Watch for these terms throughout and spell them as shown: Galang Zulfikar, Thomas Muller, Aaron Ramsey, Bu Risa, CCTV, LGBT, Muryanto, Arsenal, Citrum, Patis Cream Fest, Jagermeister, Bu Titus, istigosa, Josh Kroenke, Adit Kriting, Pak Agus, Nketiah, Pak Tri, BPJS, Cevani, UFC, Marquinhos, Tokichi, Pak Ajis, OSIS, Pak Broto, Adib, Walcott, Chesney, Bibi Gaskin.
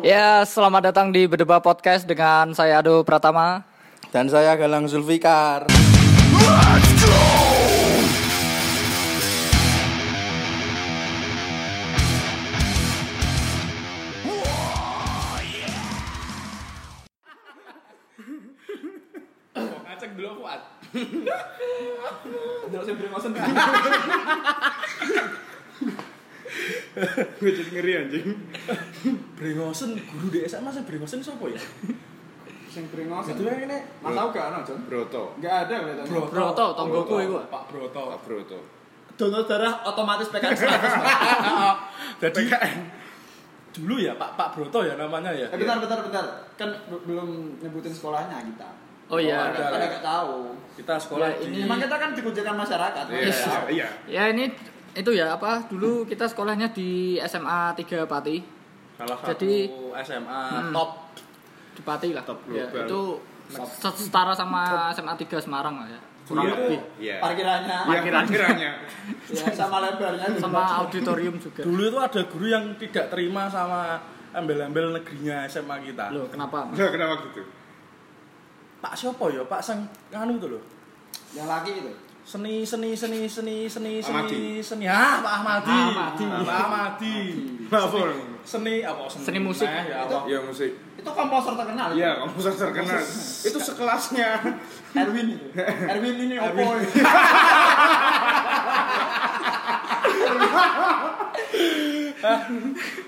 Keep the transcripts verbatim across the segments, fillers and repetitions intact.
Ya, selamat datang di Berdebat Podcast dengan saya Ado Pratama dan saya Galang Zulfikar. Let's go. Oh, yeah. Ngacek dulu Fuad. Terus saya beri ngosen. Gue jadi ngeri anjing. Brengosen guru di S M A masih brengosen siapa ya? Sing brengosen. Itu yang ini Mas tau gak ana, Jon? Broto. Enggak ada kelihatannya. Bro, Broto tonggoku iku, Pak Broto. Pak Broto. Donor darah otomatis P K N seratus. Jadi dulu ya Pak Pak Broto ya namanya ya. Eh, bentar bentar bentar. Kan belum nyebutin sekolahnya kita. Oh iya, kita enggak tahu. Kita sekolah ini. Memang kita kan dikuncikan masyarakat. Iya. Ya ini itu ya apa dulu kita sekolahnya di S M A tiga Pati. Salah satu jadi S M A hmm, top di Pati lah. Top ya, itu top. Setara sama S M A tiga Semarang lah ya. Kurang yeah, lebih. Yeah. Parkirannya. Parkirannya. Ya, sama lebarnya sama auditorium juga. Dulu itu ada guru yang tidak terima sama embel-embel negerinya S M A kita. Loh, kenapa? Loh, kenapa gitu? Pak siapa ya? Pak sang anu itu loh. Yang laki itu. Seni, seni, seni, seni, seni, seni, seni. Ah, Pak Ahmadi. Ahmadi. Pak Ahmadi. Seni, seni apa? Seni, seni musik. Nah, ya, itu, ya musik. Itu komposer terkenal. Iya, komposer terkenal. Itu sekelasnya Erwin. Erwin ini opo.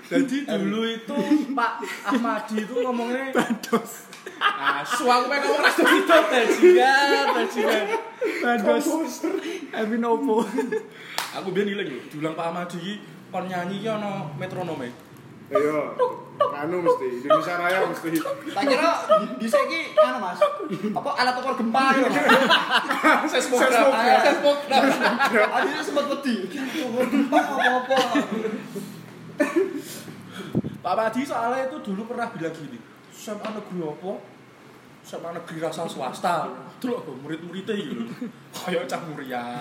Jadi dulu itu Pak Ahmadi itu ngomongnya bandos. Ah, suang mek ngomong rasa gitu tajingan, tajingan. Bandos. Erwin opo. Aku biyen ngiling lho, diulang Pak Ahmadi iki kon nyanyi iki ana metronome. Ayo. Anu mesti Indonesia Raya mesti. Tak kira dhisik iki anu Mas. Apa alat ukur gempa ya. Sesmograf. Sesmograf. Adine sempat wedi. Gempa apa-apa. Pak Haji soalnya itu dulu pernah bilang gini. S M A negeri apa? S M A negeri rasa swasta. Delok go murid-muride iki lho. Kayak cah Muria.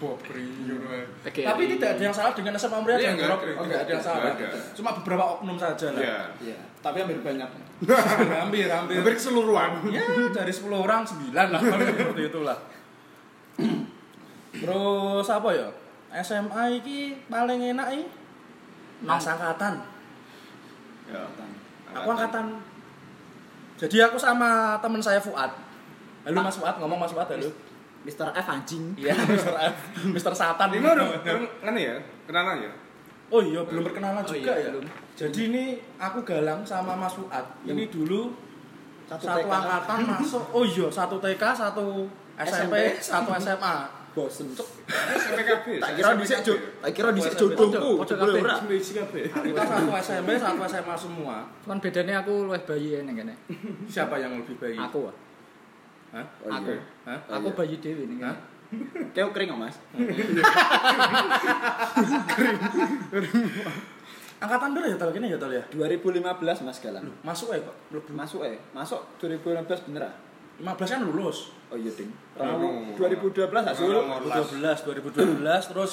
Bobri ngono. Tapi tidak ada yang salah dengan S M A Muria dan Grok. Enggak ada yang salah. Cuma beberapa oknum saja lah. Iya. Iya. Tapi hampir banyak. Hampir hampir. Hampir keseluruhan. Ya, dari sepuluh orang sembilan lah kalau seperti itulah. Terus apa ya? S M A iki paling enak iki Mas angkatan. Ya. Aku angkatan. Jadi aku sama teman saya Fuad. Halo Mas Fuad, ngomong Mas Fuad halo. Mister F anjing. Iya, Mister F. Mister Satan. Ini udah ngene ya, kenalan ya. Oh iya, belum perkenalan juga ya. Jadi ini aku Galang sama Mas Fuad. Ini dulu satu angkatan masuk. Oh iya, satu T K, satu S M P, satu S M A. Bosen cuk. S M P K B. Tak kira dhisik cuk. Tak kira dhisik jodohku. Ora mesti K B. Kita satu S M P, satu S M A semua. Cuman bedane aku luwih bayi ning kene. Siapa yang lebih bayi? Aku. Hah? Aku. Hah? Aku bayi dhewe ning kene. Keu kering Mas. Angkatan dulu ya tol kene ya tol ya. dua ribu lima belas Mas Galang. Masuk ae kok. Masuk ae. Masuk dua ribu enam belas bener ah. lima belas kan lulus. Oh iya ding. Tahun dua ribu dua belas enggak sih? dua ribu dua belas, terus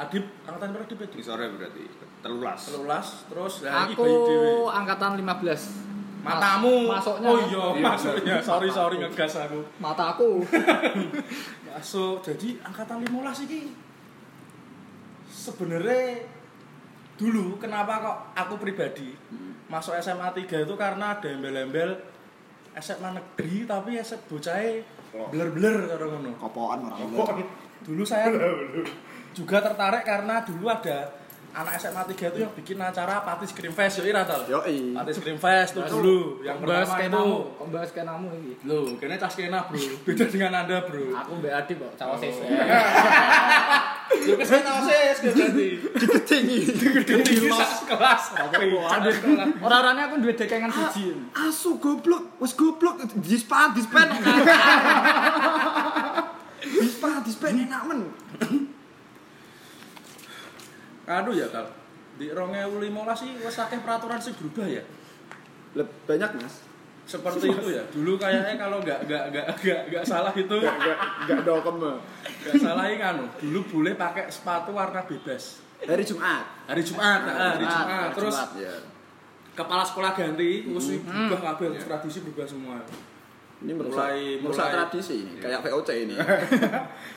Adib angkatan berapa Adib? Di sore berarti. Telulas. Telulas, terus aku angkatan lima belas. Matamu. Masuknya. Oh iya, masuknya. Sorry sorry ngegas aku. Mataku. Masuk. Jadi angkatan lima belas iki sebenarnya dulu kenapa kok aku pribadi masuk S M A tiga itu karena ada embel-embel S M A negeri tapi S M A bocahe bler-bler karo ngono. Kopokan ora ngono. Dulu saya juga tertarik karena dulu ada anak S M A tiga itu yang bikin acara Patis Cream Fest yo ira ta. Yo i. Patis Cream Fest itu dulu yang bahas kenamu, bahas kenamu iki. Lho, kene tas kena, Bro. Beda dengan Anda, Bro. Aku mbek Adip kok cawas es. Yo wis cawas es dadi. Digedengi, digedengi mas kelas. Ora-orane aku duwe dekengan siji. Asu goblok, wis goblok dispan, dispan. Dispan, dispan enak men. Aduh ya Kal, di dua ribu lima belas sih wis akeh peraturan sing berubah ya. Banyak Mas. Seperti itu ya. Dulu kayaknya kalau enggak enggak enggak enggak salah itu enggak enggak dokem. Gak salah ingat, dulu boleh pakai sepatu warna bebas. Hari Jumat. Hari Jumat, hari Jumat. Hari Jumat. Hari Jumat. Terus Jumat, ya. Kepala sekolah ganti, terus hmm. berubah kabel, yeah. tradisi berubah semua. Ini mulai mulai tradisi ini, kayak V O C ini.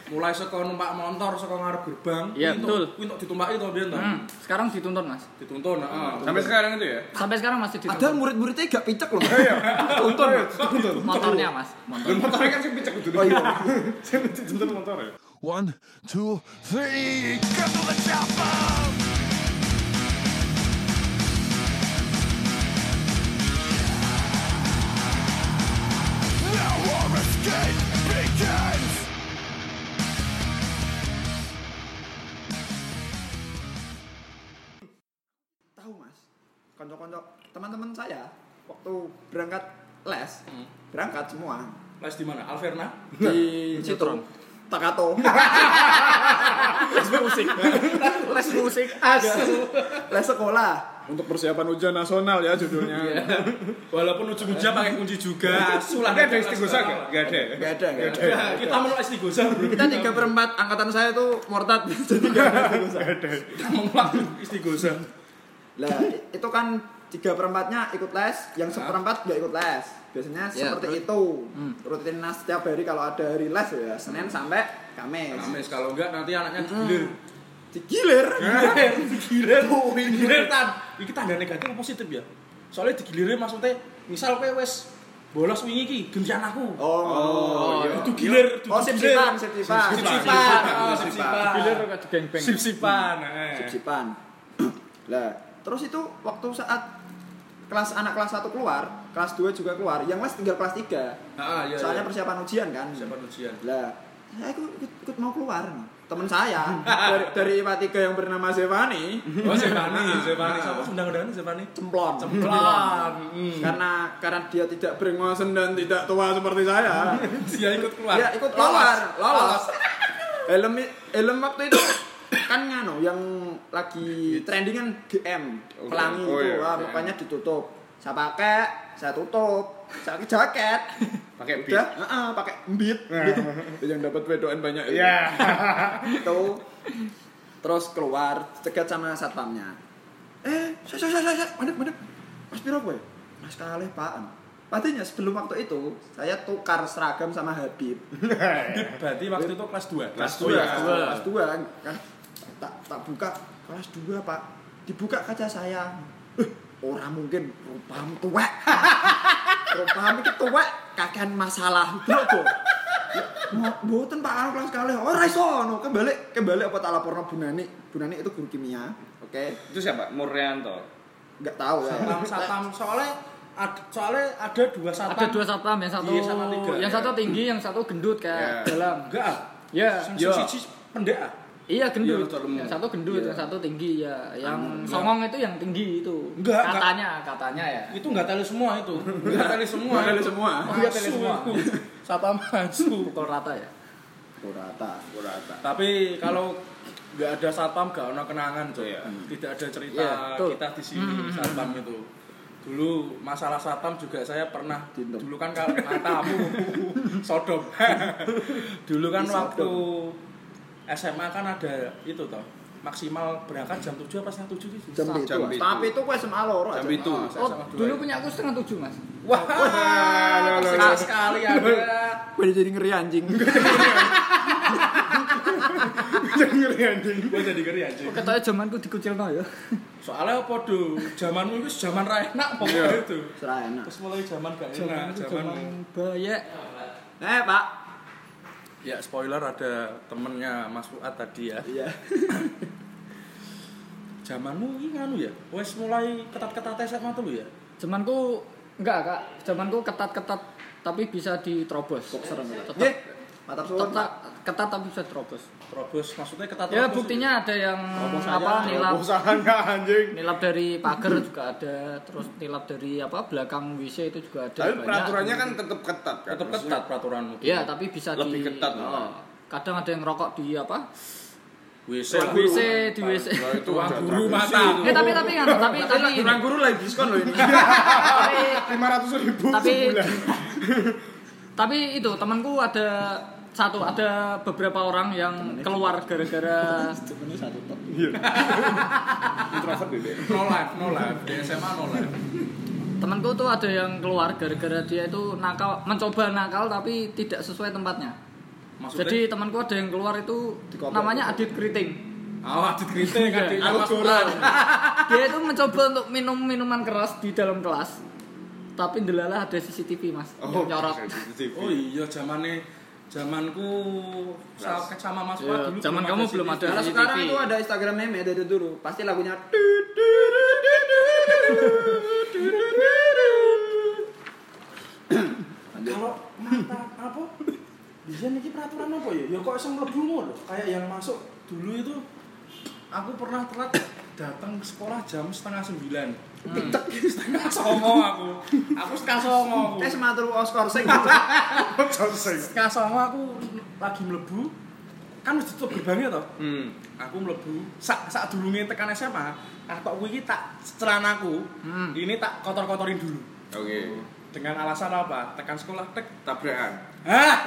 Mulai saka numpak motor saka ngarep gerbang. Iya, betul. Kuwi tok ditumpaki to mbiyen to. Sekarang dituntun, Mas. Dituntun, heeh. Sampai sekarang itu ya. Sampai sekarang masih dituntun. Ada murid-muridnya gak picek loh. Iya. Dituntun. Dituntun. Motornya, Mas. Motor. Motornya kan sing picek dituntun. Oh iya. Sing dituntun motor ya. one two three go to the top. Tahu Mas, konco-konco teman-teman saya waktu berangkat les, hmm. berangkat semua. Les di mana? Alverna? Di Citrum. Takato. Les musik. Les musik asu. Les sekolah untuk persiapan ujian nasional ya judulnya. Yeah. Walaupun ujung-ujungnya pakai kunci juga. Sulangnya ada istigosa enggak? Enggak ada. Enggak ada, enggak ada. Kita mau istigosa. Kita tiga per empat angkatan saya itu murtad jadi enggak ada istigosa. Kita mengulang istigosa. Lah, itu kan tiga per empatnya ikut les, yang seperempat enggak ikut les. Biasanya yeah, seperti betul. Itu. Hmm. Rutinitas setiap hari kalau ada hari les ya, Senin hmm. sampai Kamis. Kamis kalau enggak nanti anaknya digilir. Hmm. Digilir. Digilir. Digilir. Oh, digilir tan. Iki tanda negatif apa positif ya? Soalnya digilirnya maksudnya misal kowe wis bolos wingi iki gentian aku. Oh, oh iya. Itu gilir, itu oh, sip-sipan, sip-sipan. Sip-sipan. Oh, sip-sipan. Digilir kok digeng-beng. Sip-sipan. Sip-sipan. Lah, terus itu waktu saat kelas anak kelas satu keluar, kelas dua juga keluar, yang les tinggal kelas tiga. Heeh, iya. Soalnya persiapan ujian kan. Persiapan ujian. Lah, aku ikut mau keluar. Teman saya dari dari I P A tiga yang bernama Cevani. Oh, Cevani, Cevani. Siapa undang-undangan Cevani? Cemplon. Cemplon. Hmm. Karena karena dia tidak beringosen dan tidak tua seperti saya. Dia ikut keluar. Dia ikut keluar. Lolos. Helm helm waktu itu kan ngano yang lagi trending kan G M pelangi oh, itu. Wah, makanya ditutup. Saya pakai, saya tutup. Saya pakai jaket. Pakai beat. Heeh, pakai beat. Yang dapat wedoan banyak itu. Yeah. Tuh. Terus keluar cegat sama satpamnya. Eh, saya saya saya mandek mandek. Mas piro kowe? Mas kalih, Pak. Padahal sebelum waktu itu saya tukar seragam sama Adib. Adib berarti waktu itu kelas dua. Kelas dua. Kelas dua kan. Tak tak buka kelas dua, Pak. Dibuka kaca saya. Orang mungkin rupamu tuwek. Rupamu iki tuwek kakean masalah. Lho, Bu. Mboten Pak karo kelas kalih. Ora iso ngono. Kembali kembali apa tak laporno Bunani. Bunani itu guru kimia. Oke. Okay. Itu siapa? Muryanto. Enggak tahu ya. Satpam soalnya ada soalnya ada dua satpam. Ada dua satpam, yang satu sama tiga. Yang satu tinggi, yang satu gendut kayak yeah. dalam. Enggak. Ya, yo. Siji pendek. Iya gendut, yang satu gendut, yang satu tinggi ya, yang songong itu yang tinggi itu. Enggak, katanya, katanya ya. Itu nggak tali semua itu, nggak tali semua, nggak tali semua, nggak tali semua. Satpam masuk, pukul rata ya. Pukul rata, pukul rata. Tapi kalau nggak ada satpam nggak ada kenangan coy, tidak ada cerita kita di sini satpam itu. Dulu masalah satpam juga saya pernah dulu kan kalau matamu sodom. Dulu kan waktu S M A kan ada itu toh. Maksimal berangkat jam tujuh apa setengah tujuh sih? Jam tujuh. Tapi itu kok S M A loro aja. Jam itu. Oh, dulu punya aku setengah tujuh, Mas. Wah, tersiksa sekali ada. Gue jadi ngeri anjing. Jadi ngeri anjing. Gue jadi ngeri anjing. Kok ketoke jamanku dikucilno ya. Soalnya apa do? Jamanmu wis jaman ra enak pokoknya itu. Ra enak. Terus mulai jaman gak enak, jaman bayek. Eh, Pak. Ya, spoiler ada temennya Mas Fuad tadi ya. Iya. Jamanmu iki nganu ya? Wes mulai ketat-ketat S M A dulu ya? Jamanku enggak, Kak. Jamanku ketat-ketat tapi bisa diterobos. Kok serem ya. Nggih. Matur suwun. Ketat tapi bisa diterobos. Terobos maksudnya ketat. Ya, buktinya ada yang apa nilap. Nilap dari pagar juga ada, terus nilap dari apa belakang W C itu juga ada. Tapi peraturannya kan tetap ketat, tetap ketat peraturanmu. Iya, tapi bisa di lebih ketat. Kadang ada yang rokok di apa? W C, W C di W C. Ruang guru mata. Eh, tapi tapi tapi tapi ruang guru lagi diskon loh ini. lima ratus ribu sebulan. Tapi itu temanku ada satu ada beberapa orang yang temennya keluar gara-gara temennya satu top. Iya. Introvert bebek. No life, no life. Di S M A no life. Temanku tuh ada yang keluar gara-gara dia itu nakal, mencoba nakal tapi tidak sesuai tempatnya. Maksudnya? Jadi temanku ada yang keluar itu namanya Adit Kriting. Oh, Adit Kriting kan di kelas. Dia itu mencoba untuk minum minuman keras di dalam kelas. Tapi ndelalah ada C C T V, Mas. Oh, nyorot. Oh iya, zamane Zamanku saat sama Mas Fuad ya, dulu. Zaman kamu belum ada. Karena sekarang itu ada Instagram meme dari dulu. Pasti lagunya kalau mata apa? Bisa niki peraturan apa ya? Ya kok iseng mlebu lho. Kayak yang masuk dulu itu aku pernah telat datang ke sekolah jam setengah sembilan. Hmm. Setengah songo aku. Aku setengah songo. Tes matur oskor sing. Setengah songo aku lagi mlebu. Kan wis ditutup gerbangnya to. Hmm. Aku mlebu sak sak durunge tekan S M A, katok kuwi iki tak celanaku. Hmm. Ini tak kotor-kotorin dulu. Oke. Okay. Dengan alasan apa? Tekan sekolah tek tabrakan. Hah?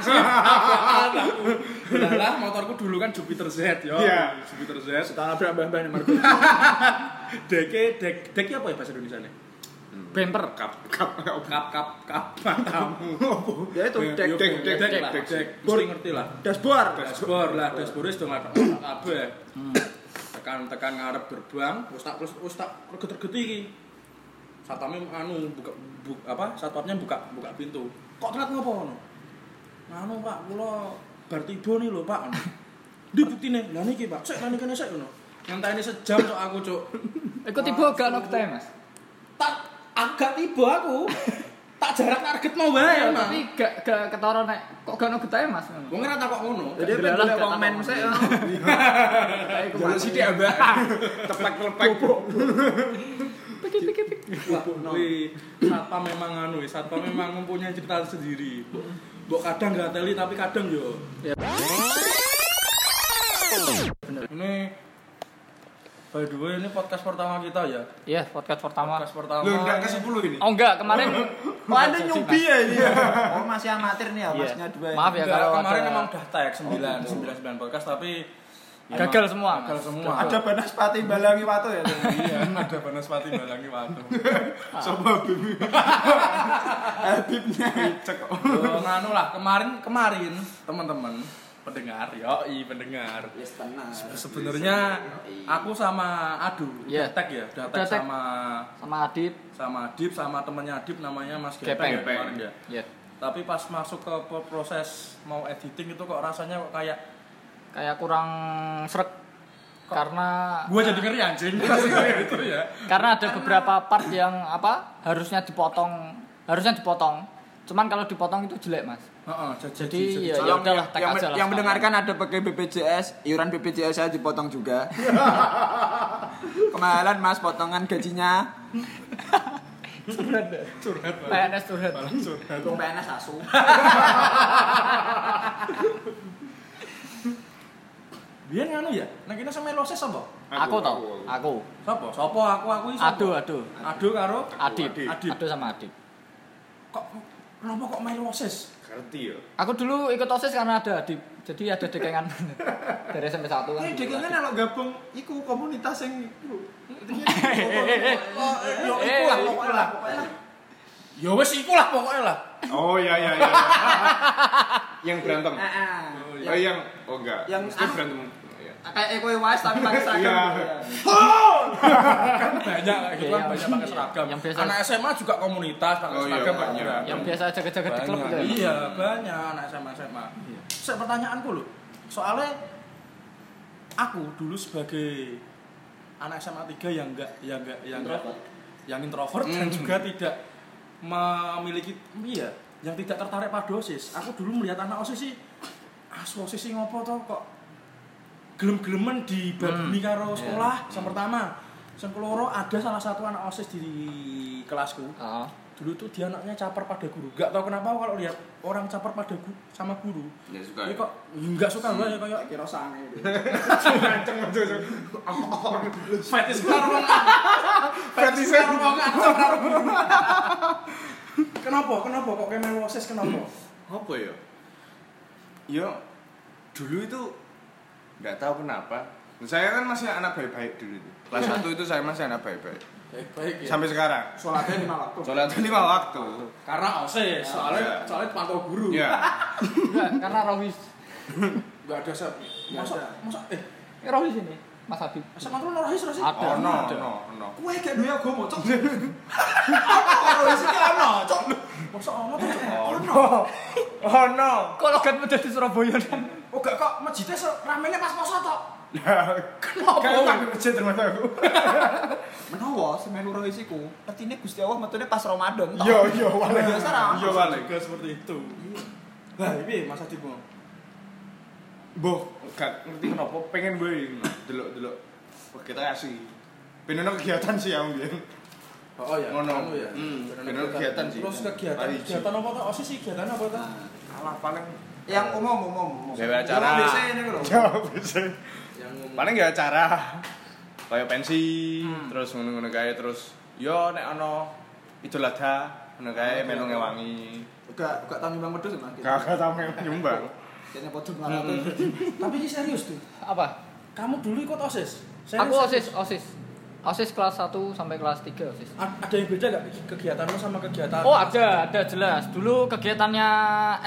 Lah motorku dulu kan Jupiter Z yo. Yeah. Jupiter Z. Setara berambah-ambah nomor dua. Deke dek deki apa ya bahasa Indonesianya? Bemper kap kap kap kap kap tamu. Ya itu dek dek dek dek dek. Mesti ngerti lah. Dashboard. Dashboard lah, dashboard wis do ngarep kabeh. Tekan-tekan ngarep gerbang, wis tak wis tak reget-regeti iki. Satpamnya anu buka apa? Satpamnya buka buka pintu. Kok telat ngopo ngono? Anu Pak, kula bar tiba nih lho Pak. Ndi buktine? Lah niki Pak, sik lan kene sik ngono. Ngenteni sejam kok aku cuk. Iku tiba gak ono ketemu Mas. Tak agak tiba aku. Tak jarak target mau wae Mas. Tapi gak gak ketara nek kok gak ono ketemu Mas. Wong ora tak kok ngono. Jadi lek komen sik. Iku Mas sithik ambah. Teplek-teplek. Pikir-pikir. Satpam memang anu, satpam memang mempunyai cerita sendiri. Mbok kadang ngateli tapi kadang yo. Ya. Ini by the way ini podcast pertama kita ya. Iya, yeah, podcast pertama. Podcast pertama. Loh, enggak ke sepuluh ini. Oh, enggak, kemarin Anda nyubi ya ini. Oh, masih amatir nih ya, yeah. Masnya dua. Maaf ya kalau kemarin ada... memang udah tag sembilan sembilan podcast tapi ya, gagal semua. Gagal semua. Ada Banaspati Balangi Watu ya. Iya, ada Banaspati Balangi Watu. Coba Habib. Habibnya cek. Yo nganu lah, kemarin-kemarin teman-teman pendengar, yo i pendengar. Wis tenan. Sebenarnya aku sama Ado, yeah. Datek ya, datek sama sama Adib, sama Adib sama temannya Adib namanya Mas Gepeng kemarin ya. Yeah. Tapi pas masuk ke proses mau editing itu kok rasanya kok kayak kayak kurang srek karena gua jadi ngeri anjing gitu ya. Karena ada beberapa part yang apa harusnya dipotong, harusnya dipotong. Cuman kalau dipotong itu jelek, Mas. Heeh, uh-uh, jadi, jadi, jadi ya ya udahlah tak aja lah. Yang mendengarkan ada pakai B P J S, iuran B P J S saya dipotong juga. Kemahalan Mas potongan gajinya. Curhat, curhat. P N S curhat. Curhat. P N S asu. Biar nganu ya, nek kene sing meloses sapa? Aku to. Aku. Sapa? Sapa aku aku iki sapa? Aduh, aduh. Aduh karo Adip. Aduh sama Adip. Kok kenapa kok meloses? Ngerti ya. Aku dulu ikut OSIS karena ada Adip. Jadi ada dekengan. Dari S M P satu kan. Iki dekengan nek gabung iku komunitas sing yo iku lah pokoke lah. Yo wis iku lah pokoke lah. Oh iya iya iya. Yang berantem. Oh yang oh enggak. Yang mesti berantem. Kayak kowe wae tapi pakai seragam. Kan banyak gitu kan banyak pakai seragam. Anak S M A juga komunitas pakai seragam banyak. Yang biasa jaga-jaga di klub gitu. Iya, banyak anak S M A S M A. Saya pertanyaanku lho. Soalnya aku dulu sebagai anak S M A tiga yang enggak yang enggak yang yang introvert dan juga tidak memiliki iya, yang tidak tertarik pada OSIS. Aku dulu melihat anak OSIS sih asu OSIS sing ngopo to kok gelem-gelemen di babuni hmm. karo sekolah. Yang yeah. pertama, sing keloro ada salah satu anak OSIS di kelasku. Uh-huh. Dulu tuh dia anaknya caper pada guru. Enggak tahu kenapa kalau lihat orang caper pada guru sama guru. Enggak suka. Ini kok enggak suka hmm. ya kayak kira sange itu. Kenceng aja. Fetis karo wong. Fetis karo wong karo guru. Kenapa? Kenapa kok kemel OSIS kenapa? Apa ya? yo dulu itu nggak tahu kenapa. Saya kan masih anak baik-baik dulu itu. Kelas satu itu saya masih anak baik-baik. Baik-baik ya. Sampai sekarang. Sholatnya lima waktu. Sholatnya lima waktu. Karena O S E, soalnya soalnya pantau guru. Iya. Karena Rawis. Enggak ada sab. Masa masa eh Rawis ini. Mas Adib. Masa kontrol Rawis Rawis. Ada. Ono, ono, ono. Kowe gak duwe aku mocok. Rawis iki ono, cok. Masa ono to? Ono. Ono. Kok logat medhe di Surabaya kan. Oh gak kok masjidnya ramene pas poso to. Lah, kenapa aku masjid terus aku? Menawa semelu isiku, petine Gusti Allah metune pas Ramadan to. Yo yo, wale yo sarang. Yo wale, gak seperti itu. Lah, iki Mas Adib. Boh, gak ngerti kenapa pengen bae delok-delok vegetasi. Benono kegiatan sih aku biyen. Oh ya, ngono ya. Benono kegiatan sih. Terus kegiatan, kegiatan apa ta? Osis sih kegiatan apa ta? Alah paling yang umum-umum. Dewe acara. Yo bisa. Paling gak acara kayak pensi, hmm. terus ngono-ngono kae terus yo nek ana Idul Adha ngono kae melu ngewangi. Uga uga tanggung Bang Pedus, Mas. Gak tanggung nyumbang. Kene podo malah. Tapi ini serius tuh. Apa? Kamu dulu ikut OSIS? Serius? Aku OSIS, OSIS. OSIS kelas satu sampai kelas tiga OSIS. A- ada yang beda enggak kegiatanmu sama kegiatan? Oh, ada, ada jelas. Dulu kegiatannya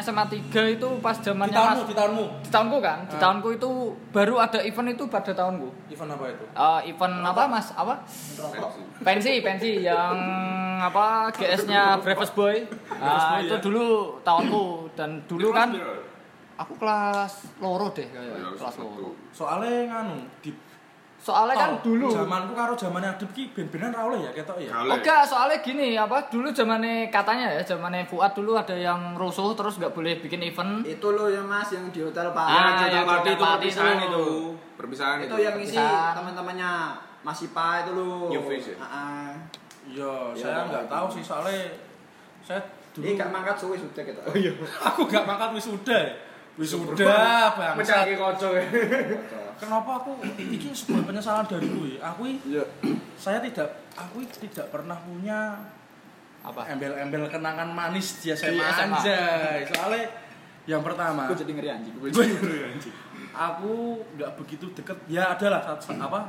S M A tiga itu pas zamannya Di tahunmu, mas, di tahunmu. Di tahunku kan? Di tahunku itu baru ada event itu pada tahunku. Event apa itu? Uh, event apa, Mas? Apa? Pensi, pensi yang apa G S-nya Breakfast Boy. Uh, itu dulu tahunku dan dulu kan aku kelas loro deh kayaknya. Kelas loro. Soalnya nganu di soalnya kan dulu zamanku karo zamannya Adip ki ben-benan ra oleh ya ketok ya. Oke, soalnya gini apa dulu zamannya katanya ya zamannya Fuad dulu ada yang rusuh terus enggak boleh bikin event. Itu loh ya Mas yang di hotel Pak. Ya, hotel Pati itu perpisahan itu. Perpisahan itu. Itu yang ngisi teman-temannya Mas Ipa itu loh. Heeh. Iya, saya enggak tahu sih soalnya saya dulu enggak mangkat suwe sudah ketok. Oh iya. Aku enggak mangkat wis udah. Wis udah, Bang. Mencari kocok. Kenapa aku ini sebuah penyesalan dari gue. Aku yeah. saya tidak aku tidak pernah punya apa? Embel-embel kenangan manis di S M A anjay. Soalnya yang pertama, aku jadi ngeri anjing. Aku enggak begitu deket. Ya adalah apa?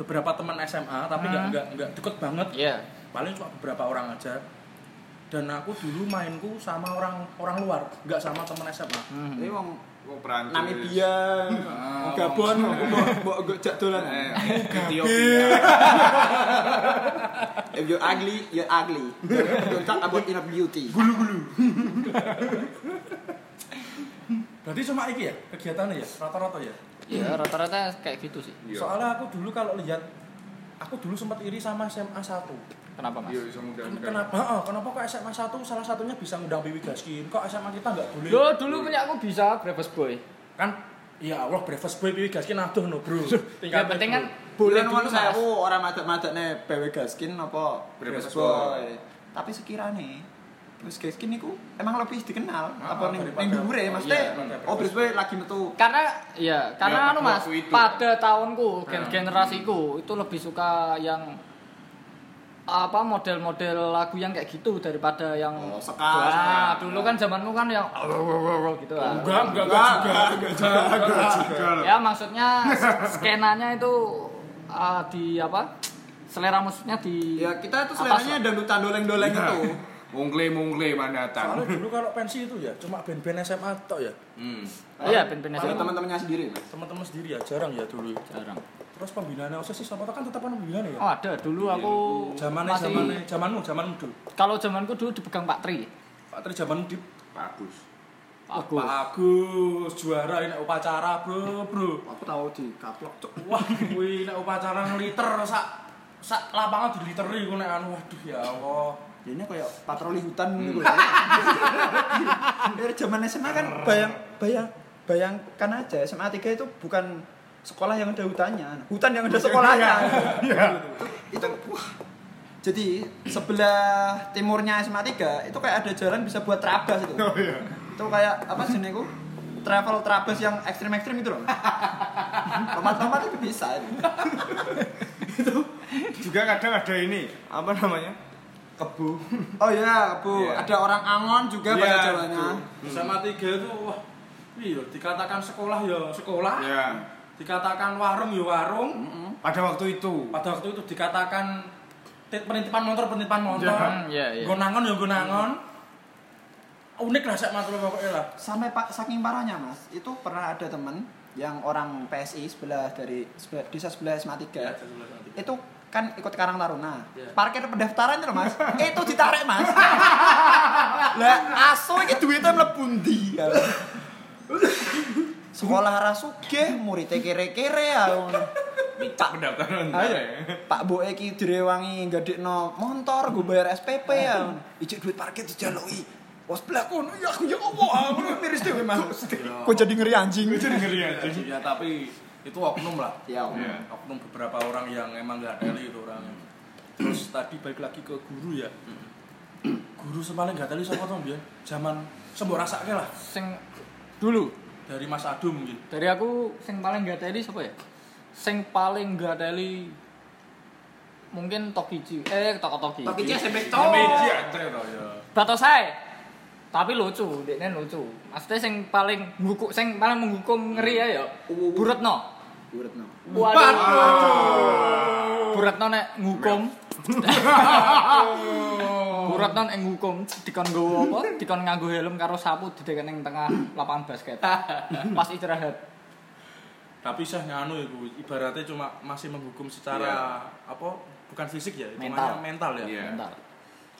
Beberapa teman S M A tapi enggak hmm. enggak enggak deket banget. Yeah. Paling cuma beberapa orang aja. Dan aku dulu mainku sama orang orang luar, nggak sama teman S M A. Ini wong wong Perancis, Namibia, Gabon, mbok mbok jak dolan. Ethiopia. If you ugly, you ugly. Don't talk about inner beauty. Gulu-gulu. Berarti cuma iki ya kegiatannya ya, rata-rata ya. Iya, rata-rata kayak gitu sih. Soalnya aku dulu kalau lihat aku dulu sempat iri sama S M A satu. Kenapa Mas? Iya, bisa ngundang. Kenapa? Oh, kenapa kok S M A satu salah satunya bisa ngundang Bibi Gaskin? Kok S M A kita enggak boleh? Loh, dulu punya aku bisa Breakfast Boy. Kan ya Allah Breakfast Boy Bibi Gaskin aduh no, Bro. Yang penting kan boleh dulu saya oh, orang madak-madakne Bibi Gaskin apa Breakfast Boy. Tapi sekirane Bibi Gaskin niku emang lebih dikenal nah, apa ning ning dhuwure Mas Teh. Oh, Breakfast Boy lagi metu. Karena ya, karena anu Mas, pada tahunku, generasiku itu lebih suka yang apa model-model lagu yang kayak gitu daripada yang oh, sekarang nah, dulu kan zamanmu kan yang gitu lah. Enggak, enggak, enggak, enggak juga. Ya maksudnya skenanya itu uh, di apa? Selera musiknya di ya kita itu seleranya dangdutan doleng-doleng ya. Itu. Mungle-mungle manatan. Soalnya dulu kalau pensi itu ya cuma band-band S M A tok ya. Hmm. Oh, iya, band-band S M A. Teman-temannya sendiri, Mas. Teman-teman sendiri ya, jarang ya dulu. Jarang. Terus pembinaannya O S I S sama kan tetap pembinaan ya? Oh, ada. Dulu aku zamane zamane zamanmu, zamanmu dulu. Kalau zamanku dulu dipegang Pak Tri. Pak Tri zamanmu di Pak Agus. Pak Agus. Pak Agus juara nek upacara, Bro, Bro. Aku tahu di kaplok, Cuk. Wah, kuwi nek upacara ngliter sak sak lapangan diliteri ku nek anu waduh ya Allah. Ini kayak patroli hutan gitu. Dari zaman S M A kan bayang bayang bayangkan aja S M A tiga itu bukan sekolah yang ada hutannya, hutan yang ada sekolahnya. Itu wah. Jadi sebelah timurnya S M A tiga itu kayak ada jalan bisa buat terabas itu. Itu kayak apa sih niku? Travel terabas yang ekstrim-ekstrim itu loh. Tempat-tempat itu bisa. Itu juga kadang ada ini, apa namanya? Kebu. Oh iya, kebu. Yeah. Ada orang Angon juga yeah, pada jalannya. S M A tiga itu wah Iya, dikatakan sekolah ya sekolah. Ya. Dikatakan warung ya warung. Mm-hmm. Pada waktu itu. Pada waktu itu dikatakan penitipan motor penitipan motor. Ya, ya, ya. Gonangon ya gonangon. Mm-hmm. Unik lah sama tuh pokoknya lah. Sampai Pak saking parahnya, Mas. Itu pernah ada teman yang orang P S I sebelah dari sebelah, desa sebelah S M A tiga. Ya, itu kan ikut Karang Taruna, yeah. Parkir pendaftaran itu mas, itu ditarik mas. Lah aso ini duitnya melebundi. Sekolah rasuge, muridnya kere-kere ya. Pak pendaftaran aja ya. Pak Boe ki direwangi gadekno montor, gue bayar S P P ya. Ijik duit parkir dijalui. Wah sebelah kono ya aku ya apa? Miris dhewe mas. Kok jadi ngeri anjing? Kok jadi ngeri anjing? Ya tapi itu oknum lah, ya, oknum. Yeah. Oknum beberapa orang yang emang nggak teli itu orangnya. Terus tadi balik lagi ke guru ya, guru semalam nggak teli sama orang dia, zaman sembuh rasa lah. Sing dulu dari Mas Ado mungkin. Dari aku sing paling nggak teli siapa ya? Sing paling nggak teli mungkin Tokichi, eh Takato Tokichi. Tokichi S M P Toh. S M P ya. Batosai. Tapi lucu, dekne lucu. Maksudnya sing paling nghukum, sing paling menghukum ngeri ya ya. Bu Retno. Bu Retno. Waduh. Bu Retno nek nghukum. Bu Retno nek nghukum dikon nggowo apa? Dikon nganggo helm karo sapu dideken ning tengah lapangan basket. Pas istirahat. Tapi sah nganu ya, Bu. Ibaratnya cuma masih menghukum secara yeah. apa? Bukan fisik ya, mental. Cuma mental ya. Yeah. Mental.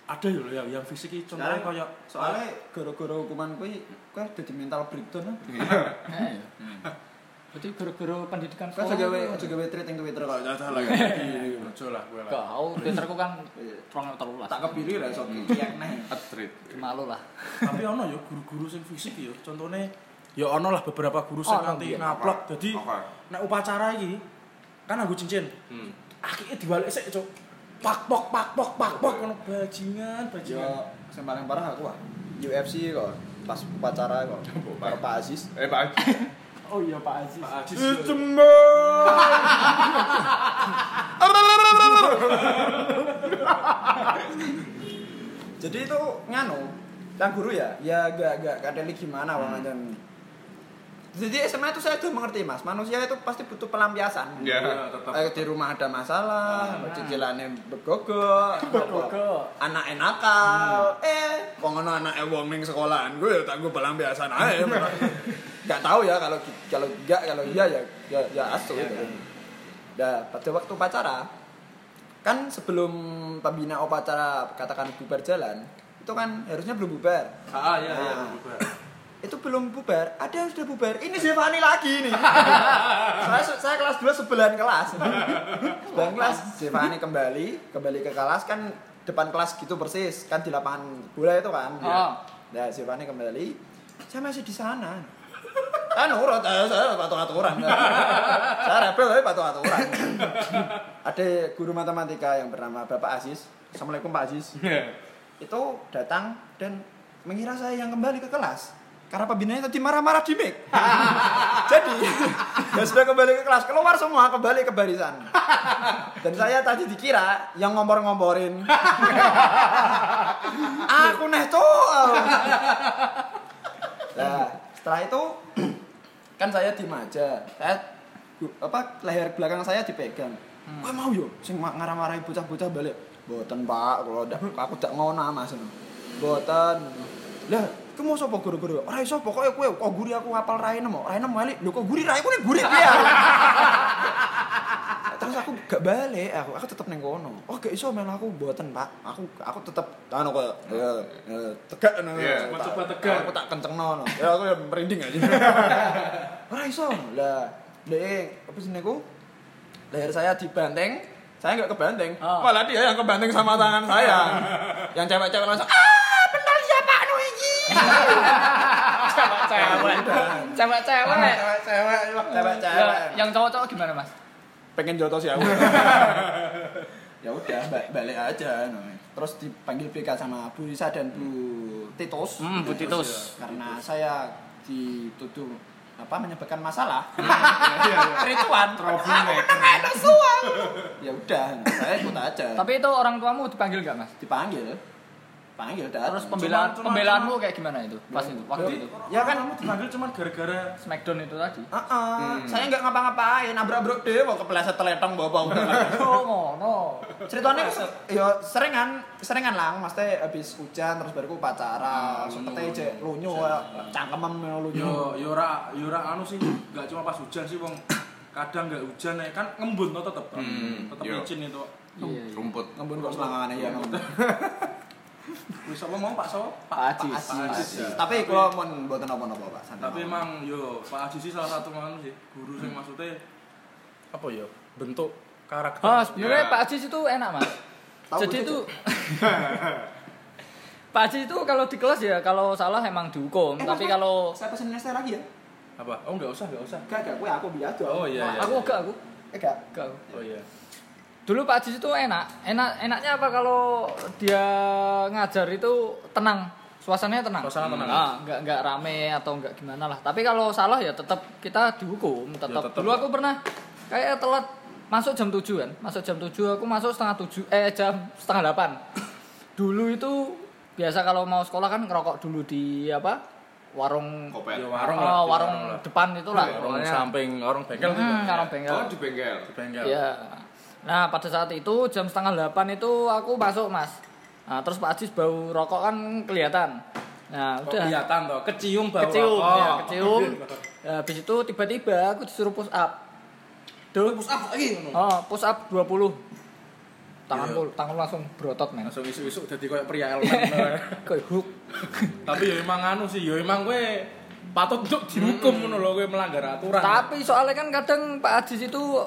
Ada yo ya yang fisik iki contohnya koyo soalnya gara-gara hukuman kuwi kowe dadi mental breakdown. Heeh. Berarti gara-gara pendidikan sekolah. Kok gawe aja gawe tweet ning Twitter kok salah lagi. Ojo lah kowe lah. Kau Twitterku kan dua ribu tiga belas. Tak kepilih lah sok iki neh. Tweet. Malu lah. Tapi ono yo guru-guru sing fisik yo contohnya yo ono lah beberapa guru sing nganti ngaplok. Dadi nek upacara iki kan aku cincin. Heeh. Akike diwalek sik, Cuk. Pak pok pak pok pak pok ono bajingan bajingan. Yo sing paling parah aku ah. U F C kok pas upacara kok. Karo Pak Ajis. Eh Pak Ajis. Oh iya Pak Ajis. Pak Ajis. Cember. Jadi itu nganu, kan guru ya? Ya enggak enggak kadeli gimana wong nganten. Jadi S M A itu saya tuh mengerti mas, manusia itu pasti butuh pelampiasan. Iya, yeah, tetap. Eh, di rumah ada masalah, nah. Cicilannya begogok, anak enakal, hmm. eh, pengono anak ewoming sekolahan gue, tak gue pelampiasan aja. Gak tahu ya kalau kalau enggak kalau iya ya ya, ya asuh. Yeah, gitu. Nah pada waktu upacara, kan sebelum pembina upacara katakan bubar jalan, itu kan harusnya belum bubar. Ah iya nah, iya bubar. Itu belum bubar, ada yang sudah bubar. Ini Cevani lagi nih. saya saya kelas dua sebelahan kelas. Sebelahan kelas Cevani kembali, kembali ke kelas kan depan kelas gitu persis, kan di lapangan bola itu kan. Oh. Ya, Cevani kembali. Saya masih di sana. Kan urut saya patuh aturan. Saya rebel tapi patuh aturan. Ada guru matematika yang bernama Bapak Aziz. Assalamualaikum Pak Aziz. Itu datang dan mengira saya yang kembali ke kelas. Karena pembinanya tadi marah-marah di mic. Jadi, ya sudah kembali ke kelas. Keluar semua, kembali ke barisan. Dan saya tadi dikira yang ngompor-ngomporin. Aku neh tuh. Nah, setelah itu, kan saya diem aja. Saya, apa, leher belakang saya dipegang. Wah hmm. mau yuk, sing ngarah-marahin bocah-bocah balik. Boten pak, kalau aku tidak ngona mas. Boten. Lah. Ku mau sapa guru-guru. Ora iso pokoke kowe kok guri aku hafal raine mo. Raine balik. Lho kok guri raine ku ning guri piye. Terus aku gak balik, aku aku tetep ning kono. Oh gak iso men aku mboten, Pak. Aku aku tetep ana koyo tegak ana. Coba tegak. Aku tak kencengno. Ya aku ya merinding aja. Ora iso. Lah, lek apa jenenge ku? Leher saya dibanteng. Saya enggak kebanteng. Malah dia yang kebanteng sama tangan saya. Yang cewek-cewek langsung ah, benar ya Pak. Cewek-cewek, cewek-cewek, cewek-cewek. Yang cowok-cowok gimana mas? Pengen jotos ya aku. Ya udah, balik aja. Terus dipanggil B K sama Bu Risa dan Bu Titus. Bu Titus. Karena saya dituduh apa menyebabkan masalah. Kericuan. Ada suang. Ya udah, saya ikut aja. Tapi itu orang tuamu dipanggil nggak mas? Dipanggil. panggil dah. Terus pembelaan pembelaanmu kayak gimana itu? Pas itu waktu itu. Ya kan kamu dipanggil cuma gara-gara Smackdown itu tadi. Heeh. Saya enggak ngapa-ngapain, nabrak-nabrak dewe kepleset telentong bawa-bawa. Oh, ngono. Ceritane ya seringan, seringan lah maksudnya habis hujan terus baru pacaran, seperti jek lunyu cangkemem lunyu. Yo yo ora yo ora anu sih, enggak cuma pas hujan sih wong. Kadang enggak hujan ya kan ngembun toh tetep. Tetep licin itu. Rumput. Ngembun kok selanganane ya. Wis apa mau Pak Sopo? Pak Ajis. Tapi kula mon mboten napa-napa Pak. Tapi emang yo Pak Ajis salah satu ngono sih, guru sing maksudnya apa ya? Bentuk karakter. Ah, sebenarnya Pak Ajis itu enak, Mas. Jadi itu Pak Ajis itu kalau di kelas ya kalau salah emang dihukum, tapi kalau saya pesen nesta lagi ya. Apa? Oh, enggak usah, enggak usah. Enggak, enggak, aku biasa. Oh iya. Aku enggak, aku. Enggak. Enggak. Oh iya. Dulu Pak Ajis itu enak, enak enaknya apa kalau dia ngajar itu tenang, suasananya tenang. Suasana tenang. Nah, enggak enggak rame atau enggak gimana lah. Tapi kalau salah ya tetap kita dihukum, tetap. Ya, tetap. Dulu aku pernah kayak telat masuk jam tujuh kan. Masuk jam tujuh, aku masuk setengah tujuh eh jam setengah delapan. Dulu itu biasa kalau mau sekolah kan ngerokok dulu di apa? warung ya, warung, lah, oh, warung warung depan itulah. Ya, warung samping warung bengkel hmm, itu. Warung bengkel. Oh, di bengkel. Di bengkel. Iya. Nah pada saat itu jam setengah delapan itu aku masuk mas, nah, terus Pak Ajis bau rokok kan kelihatan, nah oh, udah kelihatan toh, kecium bau kecium, rokok, ya, kecium. Nah, habis itu tiba-tiba aku disuruh push up, dulu push up lagi, oh push up dua puluh, tanganku tangan langsung berotot men, langsung isu-isu jadi kayak pria elman, kayak hook. Tapi ya emang anu sih, ya emang gue patut untuk dihukum menurut gue melanggar aturan. Tapi soalnya kan kadang Pak Ajis itu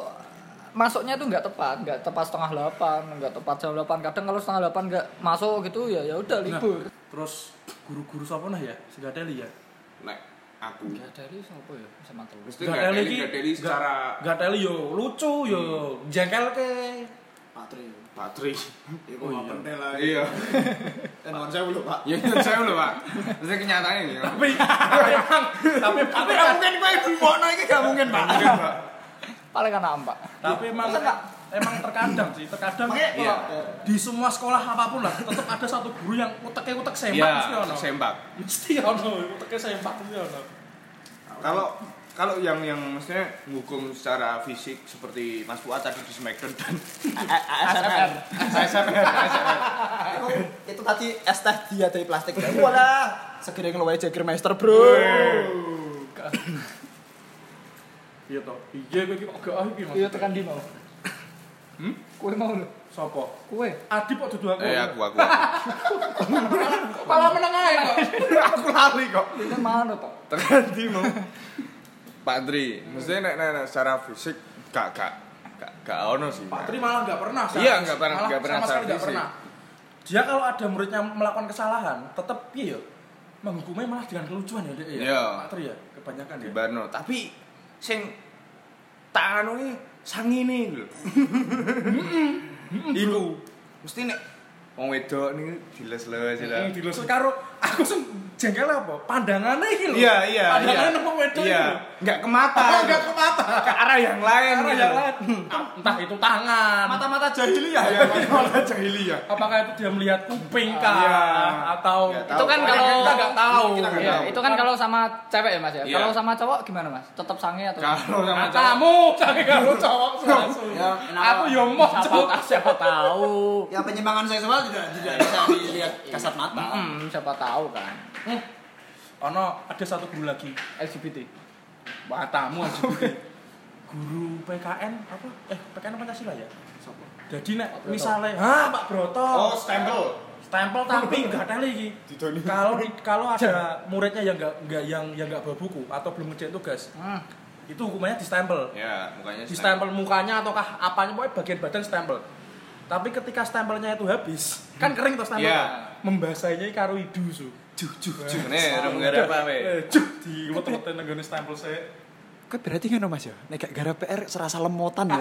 masuknya tuh nggak tepat, nggak tepat setengah delapan, nggak tepat jam delapan. Kadang kalau setengah delapan nggak masuk gitu ya, ya udah libur. Nah, terus guru-guru siapa nah ya? Segadeli ya? Nek aku. Segadeli siapa ya? Sama telu. Segadeli secara. Segadeli yo lucu yo, hmm. Jengkel ke. Pak Tri. Pak Tri. Iku apa penting lah. Iya. Tenan saya dulu Pak. Ya tenan saya dulu Pak. Terus kenyataannya. Tapi, tapi, tapi mungkin gue dibono ini gak mungkin Pak. Paling kan nampak. Tapi emang emang terkadang sih, terkadang yeah. Di semua sekolah apapun lah tetap ada satu guru yang utek-utek sembak yeah, mesti ono. Sembak. Mesti ono, utek sembak mesti ono. Kalau kalau yang yang maksudnya menghukum secara fisik seperti Mas Fuad tadi di Smackdown dan A S M R. A S M R. Itu tadi es teh dia dari plastik. Walah, segede ngeluwe Jagermeister, Bro. Iya toh. Iya bagi kok gak ah iki Mas. Iya tekan di mau. Hm? Kowe mau lho. Sopo? Kowe. Adip kok dudu aku. Eh aku aku. Malah meneng ae kok. Aku lali kok. Iki mana toh? Tekan di mau. Pak Tri, mesti nek nek secara fisik gak gak gak gak ono sih. Pak Tri malah gak pernah. Iya, gak pernah gak pernah secara fisik. Dia kalau ada muridnya melakukan kesalahan, tetep piye yo? Menghukumi malah dengan kelucuan ya, Dek ya. Pak Tri ya, kebanyakan ya. Dibano, tapi sing tak anu iki sangine lho. Heeh. Iku mesti nek wong wedok niku diles-les lho. Diles karo aku sing jengkel apa? Pandangane iki lho. Iya, iya. Pandangane nang wong wedok iki. Enggak ke mata. Enggak ke mata. Ke arah yang lain. Arah yang lain. Entah itu tangan. Mata-mata jahiliyah ya, mata-mata jahiliyah. Apakah itu dia melihat kuping kah atau itu kan kalau kita enggak tahu. Itu kan kalau sama cewek ya, Mas ya. Kalau sama cowok gimana, Mas? Tetap sange atau? Kalau sama cowok. Kamu sange kalau cowok langsung. Aku yo mau cowok siapa tahu. Ya penyimpangan seksual tidak tidak bisa dilihat kasat mata. Siapa tahu kan. Eh, ono ada satu guru lagi L G B T. Matamu L G B T. Guru P K N apa? Eh, P K N Pancasila ya? Sopo? Jadi nek misale, ha Pak Broto. Oh, stempel. Stempel tapi enggak teli iki. Kalau kalau ada muridnya yang enggak enggak yang yang enggak bawa buku atau belum ngerjain tugas. Hmm. Itu hukumannya di stempel. Ya, mukanya di stempel mukanya ataukah apanya pokoknya bagian badan stempel. Tapi ketika stempelnya itu habis, kan kering terus stempelnya. Yeah. Membasainya karo idu su. Juh juh juh. Nek ora ngarep apa we. Juh diwet-weten nang ngene stempel sik. Kok berarti ngono Mas ya? Nek gak gara P R serasa lemotan ya.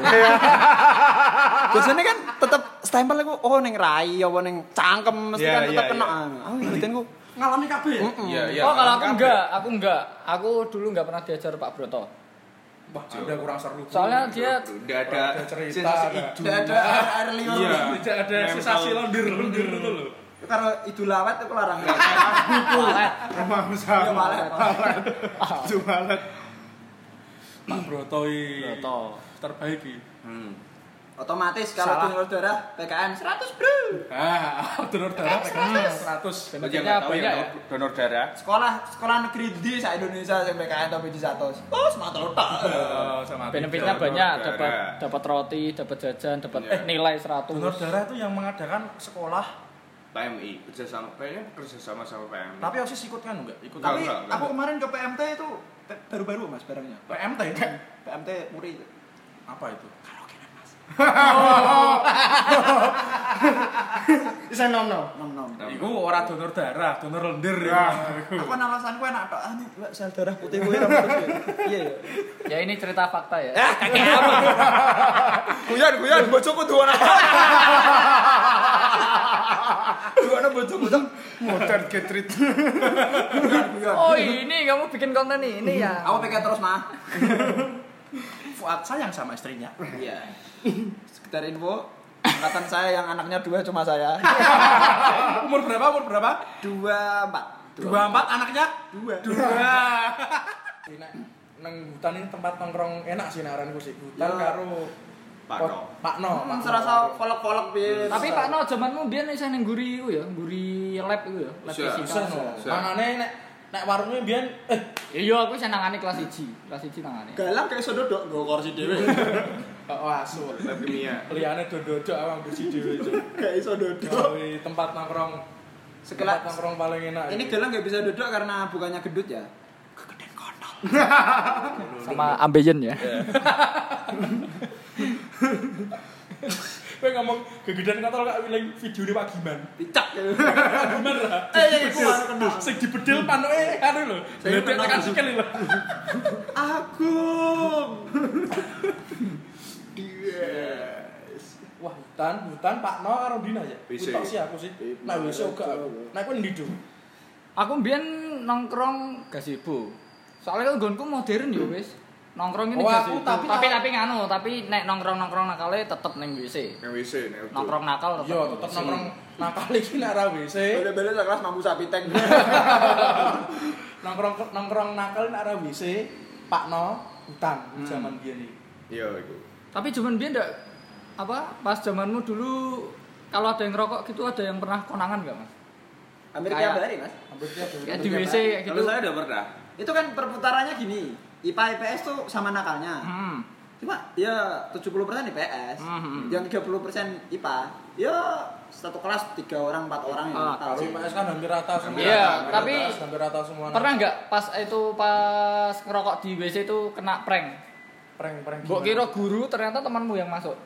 Biasane kan tetep stempel iku oh ning rai apa ning cangkem mesti kan tetep kena. Ah ngitenku ngalami kabeh. Iya iya. Oh kalau aku enggak, aku enggak. Aku dulu enggak pernah diajar Pak Broto. Wah, udah kurang seru. Soalnya dia tidak ada sensasi idu, tidak ada air liur, tidak ada sensasi londir-londir itu loh. Kalau itu lawat itu larang ya. Lawat. Emang sama. Lawat. Cuma lawat. Pak Broto Broto terbaik iki. Hmm. Otomatis kalau donor darah P K N seratus, Bro. Ah, donor darah P K N seratus. Banyak yang donor darah. Sekolah sekolah negeri di se-Indonesia yang P K N tapi di seratus. Oh, semata otak. Sama. Benefitnya banyak, dapat dapat roti, dapat jajan, dapat nilai seratus. Donor darah itu yang mengadakan sekolah P M I, kerja sama P M I, kerja sama sama P M I. Tapi harus ikut kan enggak? Ikut. Tapi enggak, enggak, aku enggak. Kemarin ke P M T itu baru-baru Mas barangnya. P M T, P M T Muri. Apa itu? Karaokean Mas. Bisa nom nom, nom nom. Iku ora donor darah, donor lendir. Aku alasanku enak tok. Ah, nek sel darah putih kowe ora terus. Iya ya. Ya ini cerita fakta ya. Kakek apa? Guyan-guyan bojoku duwe anak. Gimana bocok-bocok modern getrit. Oh ini kamu bikin konten ini ya. Aku pikir terus mah. Fuad sayang sama istrinya. Iya. Sekitar info, angkatan saya yang anaknya dua cuma saya. Umur berapa? Umur berapa? Dua empat. Dua empat anaknya? Dua. Dua. Neng hutan ini tempat nongkrong enak sih naranku sih. Hutan karo. Pak No. Pak No, hmm, serasa kolok-kolok biyen. Tapi Pak No jamanmu biyen isih ning nguri iku ya, nguri lab iku ya, lab fisika. Mangane nek nek warunge biyen eh iya aku isih nangane kelas satu, kelas satu nangane. Galang kaya sododok nggo kursi dhewe. Oh asu, lab kimia. Liyane dododok awang kursi dhewe. Gak iso dodok. Tempat nongkrong sekelas nongkrong paling enak. Ini Galang gak bisa dodok karena bukannya gendut ya. Kegedean kono. Sama ambeien ya. Gue ngomong kegedean kotor gak wiling video ini Pak Giman dicak Giman lah eh aku baru kenal sing dibedil panoke anu lho dibedil tekan sikil lho Agung wah hutan hutan Pak No karo Dina ya utok sih aku sih nek wis gak nek aku ndi do aku mbiyen nongkrong gazebo soalnya kan gonku modern ya wis nongkrong ini oh, aku, tapi tapi tapi nganu tapi nek nongkrong-nongkrong nakale tetep ning W C. Ning W C nek nongkrong nakal tetep. Yo tetep nongkrong nakal iki nek ra W C. Bele-bele sak kelas mambu sapi teng. Nongkrong nongkrong nakal nek ra W C, Pak No utang hmm. Zaman biyen iki. Yo iku. Tapi zaman biyen ndak apa pas zamanmu dulu kalau ada yang ngerokok gitu ada yang pernah konangan enggak, Mas? Hampir tiap hari, Mas. Hampir tiap hari. Ya di W C kayak gitu. Kalau saya udah pernah. Itu kan perputarannya gini. I P A I P S tuh sama nakalnya. Hmm. Cuma ya tujuh puluh persen I P S, hmm. Yang tiga puluh persen I P A. Ya satu kelas tiga orang empat orang yang nakal. Ah, I P S kan hampir rata semua. Iya, tapi atas, hampir rata semua. Pernah enggak pas itu pas ngerokok di W C itu kena prank? Prank-prank. Mbok kira guru ternyata temanmu yang masuk.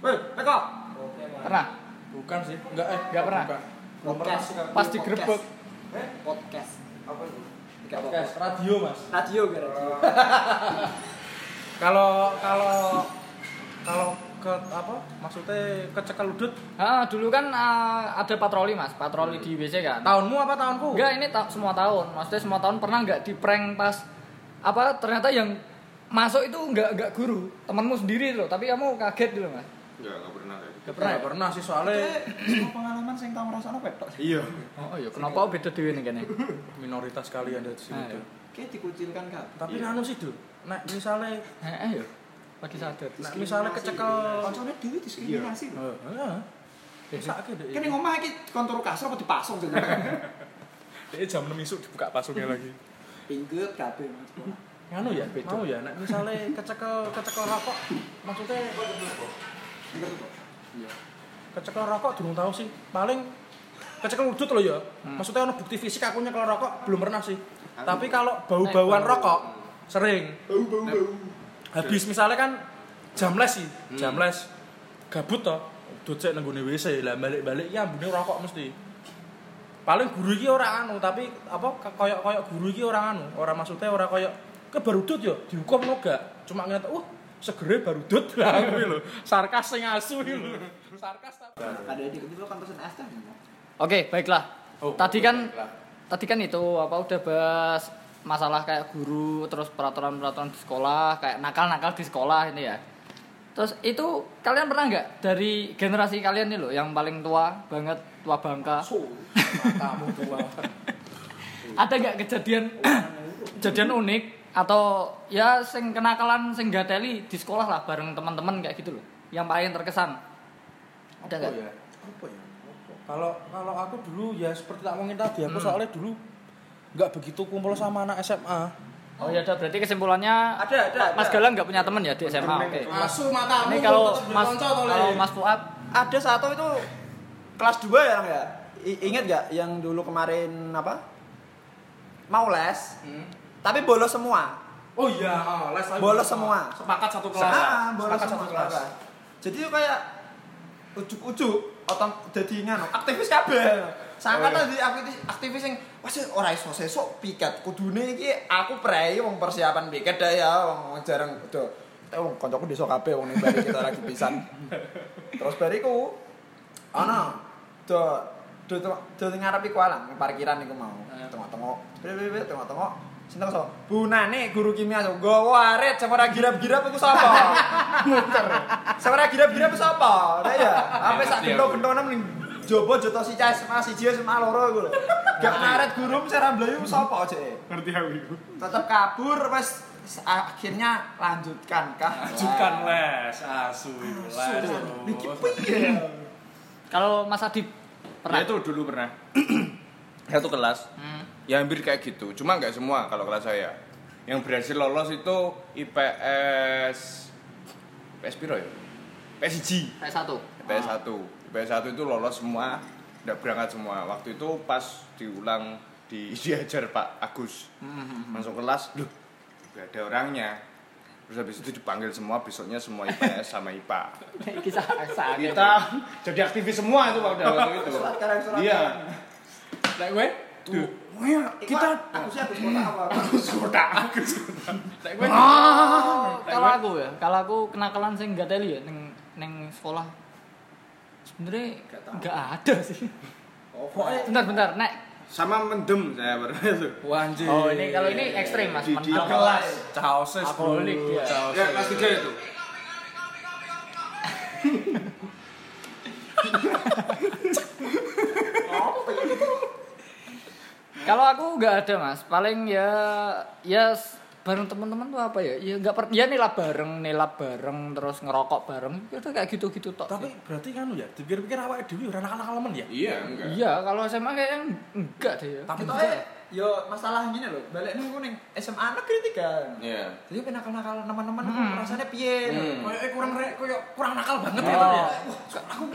Weh, teko. Pernah? Bukan sih. Enggak eh enggak pernah. Podcast. Pas digrebek. Eh, podcast. Apa itu? Podcast radio Mas. Radio ke radio. Kalau kalau kalau ke apa? Maksudnya kecekel udut? Ah, dulu kan uh, ada patroli Mas, patroli hmm. Di W C kan. Tahunmu apa tahunku? Enggak, ini ta- semua tahun. Maksudnya semua tahun pernah enggak di prank pas apa ternyata yang masuk itu enggak enggak guru, temanmu sendiri loh, tapi kamu kaget dulu Mas. Enggak, enggak pernah kayak gitu. Enggak pernah, pernah sih soalnya semua pengalaman sing tau ngrasakno petok. Iya. Oh iya, kenapa beda dhewe ning kene? Minoritas kali ada di sini tuh. Kayak dikucilkan kan. Tapi anu sih, Dul. Nek misale heeh ya. Lagi sadar. Nek misale kecekel koncone dhewe diskriminasi lho. Heeh. Besake ndek. Kene ngomah iki kontur kasur apa dipasung jenenge. Dek jam enam isuk dibuka pasungnya lagi. Pinggir kabeh Mas. Anu ya beda. Mau ya nek misale kecekel kecekel rokok maksudnya iya. Kecekel rokok durung tahu sih. Paling kecekel udut loh ya. Hmm. Maksudnya ono bukti fisik aku nyekel rokok belum pernah sih. Aduh. Tapi kalau bau-bauan Aduh. Rokok sering. Bau-bau. Habis misalnya kan jam les sih, hmm. Jam les. Gabut toh, udut sik nang gone W C lah balik-balik ya ambune rokok mesti. Paling guru iki ora anu, tapi apa koyok-koyok guru iki ora anu, ora maksudnya ora koyok ke barudut ya dihukum lho gak. Cuma ngene uh segere barudut lah kuwi lho. Sarkas sing asu iki lho. Sarkas tapi ada di kepikul kan pesen es teh. Oke, baiklah. Oh, tadi kan baiklah. Tadi kan itu apa udah bahas masalah kayak guru terus peraturan-peraturan di sekolah, kayak nakal-nakal di sekolah ini ya. Terus itu kalian pernah nggak dari generasi kalian nih loh yang paling tua banget, tua bangka? So, kamu tua. Ada nggak kejadian kejadian unik atau ya sing kenakalan sing gateli di sekolah lah bareng teman-teman kayak gitu loh, yang paling terkesan? Ada nggak? Ya? Apa ya? Kalau kalau aku dulu ya seperti tak mungkin tadi, aku hmm. soalnya dulu nggak begitu kumpul sama anak S M A. Oh ya udah, berarti kesimpulannya ada, ada, Mas ada. Galang nggak punya teman ya di S M A. Oke. Okay. Masuk matamu. Ini kalau Mas kalau Mas Fuad ada satu itu kelas dua ya ya. I- ingat nggak yang dulu kemarin apa? Mau les. Hmm. Tapi bolos semua. Oh iya, oh, les bolos semua. Sepakat satu kelas. Heeh, bolos satu kelas. Jadi itu kayak ujuk-ujuk otom jadi nganu aktivis kabeh. Sangkatan di aktivis aktivis yang wes ora iso sesuk piket kudune iki aku prei wong persiapan piket dah ya wong jarang do wong kancaku desa kabeh wong ning bari kita lagi pisan terus bariku ana do do do ngarep iku alang parkiran iku mau tengok-tengok tengok-tengok sinten so Bunani guru kimia so nggowo arit sapa ra girap-girap iku sapa sapa ra girap-girap sapa nek ya ape sak gento-gentone ning Jobo joto si cah S M A siji S M A loro iku lho. Gak naret guru mesti ramblayu sapa jeke. Ngerti aku iku. Tetep kabur wis akhirnya lanjutkan kah? Lanjutkan les asu iku les. Kalau Mas Adib pernah? Ya itu dulu pernah. Satu kelas. Hmm. Ya hampir kayak gitu. Cuma enggak semua kalau kelas saya. Yang berhasil lolos itu I P S I P S piro ya? I P S satu. I P S satu. I P S satu. I P S satu itu lolos semua, enggak berangkat semua. Waktu itu pas diulang di diajar Pak Agus. Mm-hmm. Masuk kelas, loh, enggak ada orangnya. Terus habis itu dipanggil semua, besoknya semua I P S sama I P A. Kisah kita jadi aktivis semua itu waktu itu. Iya. Lek gue? Tuh. Kita aku sih habis kota awal. Aku kota aku. Lek gue. Kalau aku ya, kalau aku kenakalan sing enggak teli ya ning ning sekolah. Sebenarnya nggak ada sih. Oh, bentar-bentar, nek sama mendem saya pernah itu. Wanjir. Oh ini kalau ini ekstrim mas. Di kelas. Chaoses. Abolik ya. Ya kelas tiga itu. Kalau aku nggak ada mas, paling ya ya bareng teman-teman tuh apa ya? Ya enggak per- ya nilap bareng, nilap bareng terus ngerokok bareng. Itu kayak gitu-gitu tok. Tapi ya. Berarti kan ya, dipikir-pikir awake dhewe ora nakal-nakal men ya? Iya, enggak. Iya, kalau S M A kayak yang enggak deh ya. Tapi toh ya masalah gini loh. Balik niku ning S M A negeri tiga. Iya. Jadi nakal-nakal teman-teman rasane piye? Kayak kurang koyo kurang nakal banget ya. Wah, aku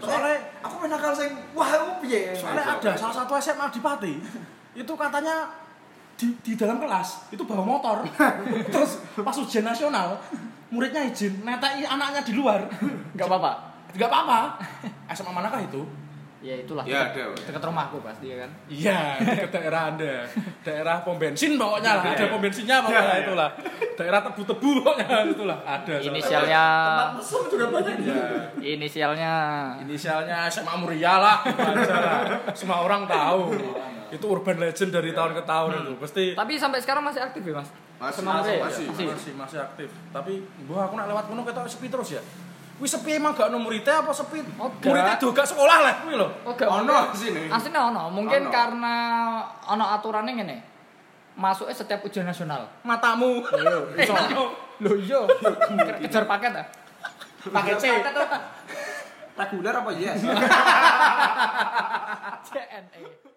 soalnya aku nakal sing wah aku piye. Soalnya ada salah satu S M A di Pati. Itu katanya Di, di dalam kelas itu bawa motor terus pas ujian nasional muridnya izin netai anaknya di luar nggak apa-apa nggak apa-apa S M A manakah itu ya itulah ya, deket, ya. Deket rumahku pasti ya kan iya deket daerah anda daerah pom bensin pokoknya lah ada pom bensinnya pokoknya ya, ya. Itulah daerah tebu-tebu pokoknya itulah ada inisialnya tempat mesum juga banyak ya. inisialnya inisialnya S M A Muria lah semua orang tahu itu urban legend dari ya. Tahun ke tahun hmm. itu pasti tapi sampai sekarang masih aktif ya mas masih masih, ya? Masih masih masih masih aktif tapi gua aku nak lewat kono ketok sepi terus ya wih sepi emang gak ono murid apa sepi oh, muridnya juga sekolah lah kuwi lho ono sini asline ono mungkin ono. Karena ono aturane ngene masuknya setiap ujian nasional matamu lho iso lho iya kejar paket ah paket C reguler apa yes C N E